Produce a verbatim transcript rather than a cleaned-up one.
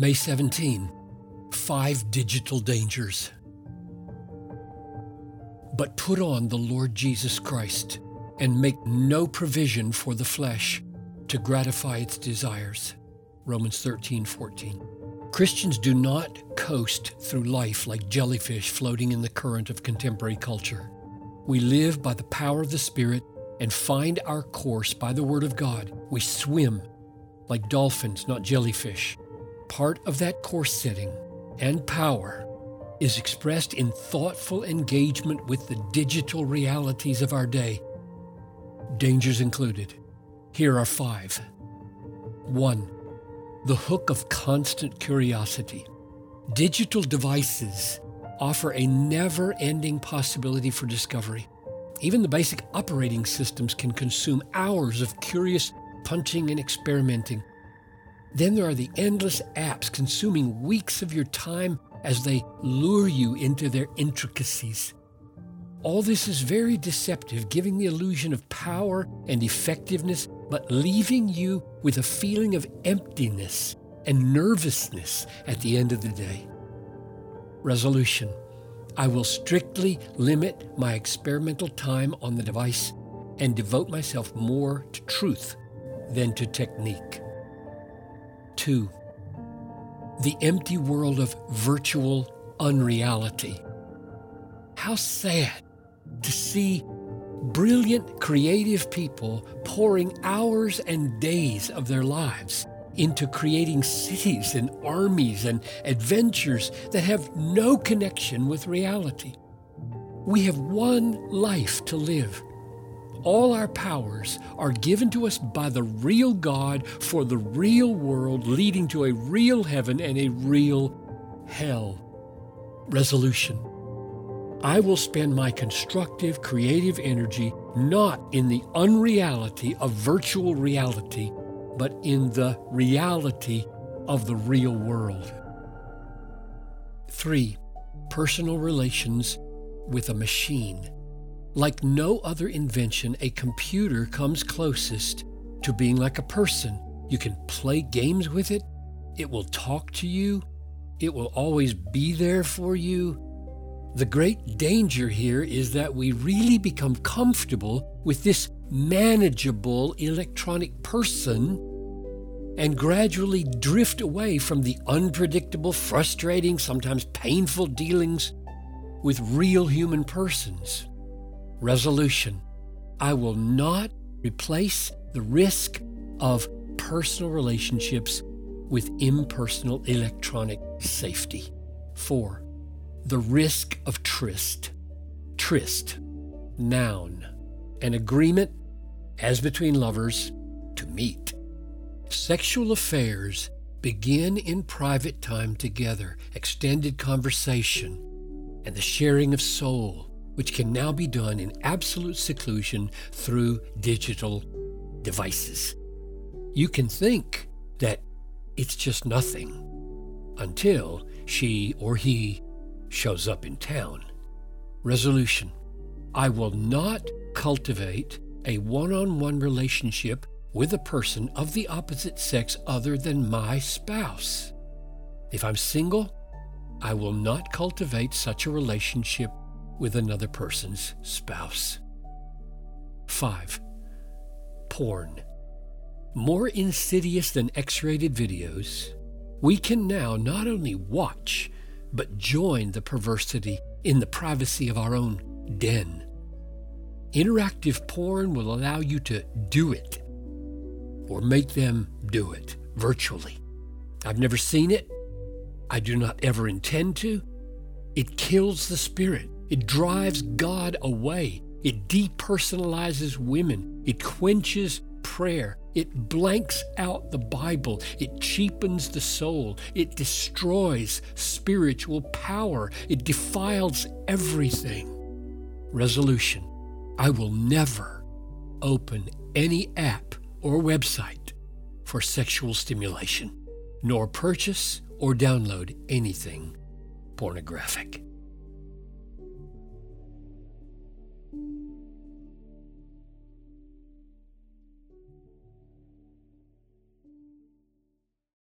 May seventeenth, Five Digital Dangers. But put on the Lord Jesus Christ and make no provision for the flesh to gratify its desires. Romans thirteen fourteen. Christians do not coast through life like jellyfish floating in the current of contemporary culture. We live by the power of the Spirit and find our course by the Word of God. We swim like dolphins, not jellyfish. Part of that course setting and power is expressed in thoughtful engagement with the digital realities of our day. Dangers included. Here are five. One, the hook of constant curiosity. Digital devices offer a never-ending possibility for discovery. Even the basic operating systems can consume hours of curious punching and experimenting. Then there are the endless apps consuming weeks of your time as they lure you into their intricacies. All this is very deceptive, giving the illusion of power and effectiveness, but leaving you with a feeling of emptiness and nervousness at the end of the day. Resolution. I will strictly limit my experimental time on the device and devote myself more to truth than to technique. Two, the empty world of virtual unreality. How sad to see brilliant, creative people pouring hours and days of their lives into creating cities and armies and adventures that have no connection with reality. We have one life to live. All our powers are given to us by the real God for the real world, leading to a real heaven and a real hell. Resolution. I will spend my constructive, creative energy not in the unreality of virtual reality, but in the reality of the real world. Three, personal relations with a machine. Like no other invention, a computer comes closest to being like a person. You can play games with it. It will talk to you. It will always be there for you. The great danger here is that we really become comfortable with this manageable electronic person and gradually drift away from the unpredictable, frustrating, sometimes painful dealings with real human persons. Resolution. I will not replace the risk of personal relationships with impersonal electronic safety. Four, the risk of tryst. Tryst, noun, an agreement as between lovers to meet. Sexual affairs begin in private time together, extended conversation, and the sharing of soul, which can now be done in absolute seclusion through digital devices. You can think that it's just nothing until she or he shows up in town. Resolution. I will not cultivate a one-on-one relationship with a person of the opposite sex other than my spouse. If I'm single, I will not cultivate such a relationship with another person's spouse. Five, porn. More insidious than X-rated videos, we can now not only watch, but join the perversity in the privacy of our own den. Interactive porn will allow you to do it, or make them do it virtually. I've never seen it. I do not ever intend to. It kills the spirit. It drives God away. It depersonalizes women. It quenches prayer. It blanks out the Bible. It cheapens the soul. It destroys spiritual power. It defiles everything. Resolution. I will never open any app or website for sexual stimulation, nor purchase or download anything pornographic.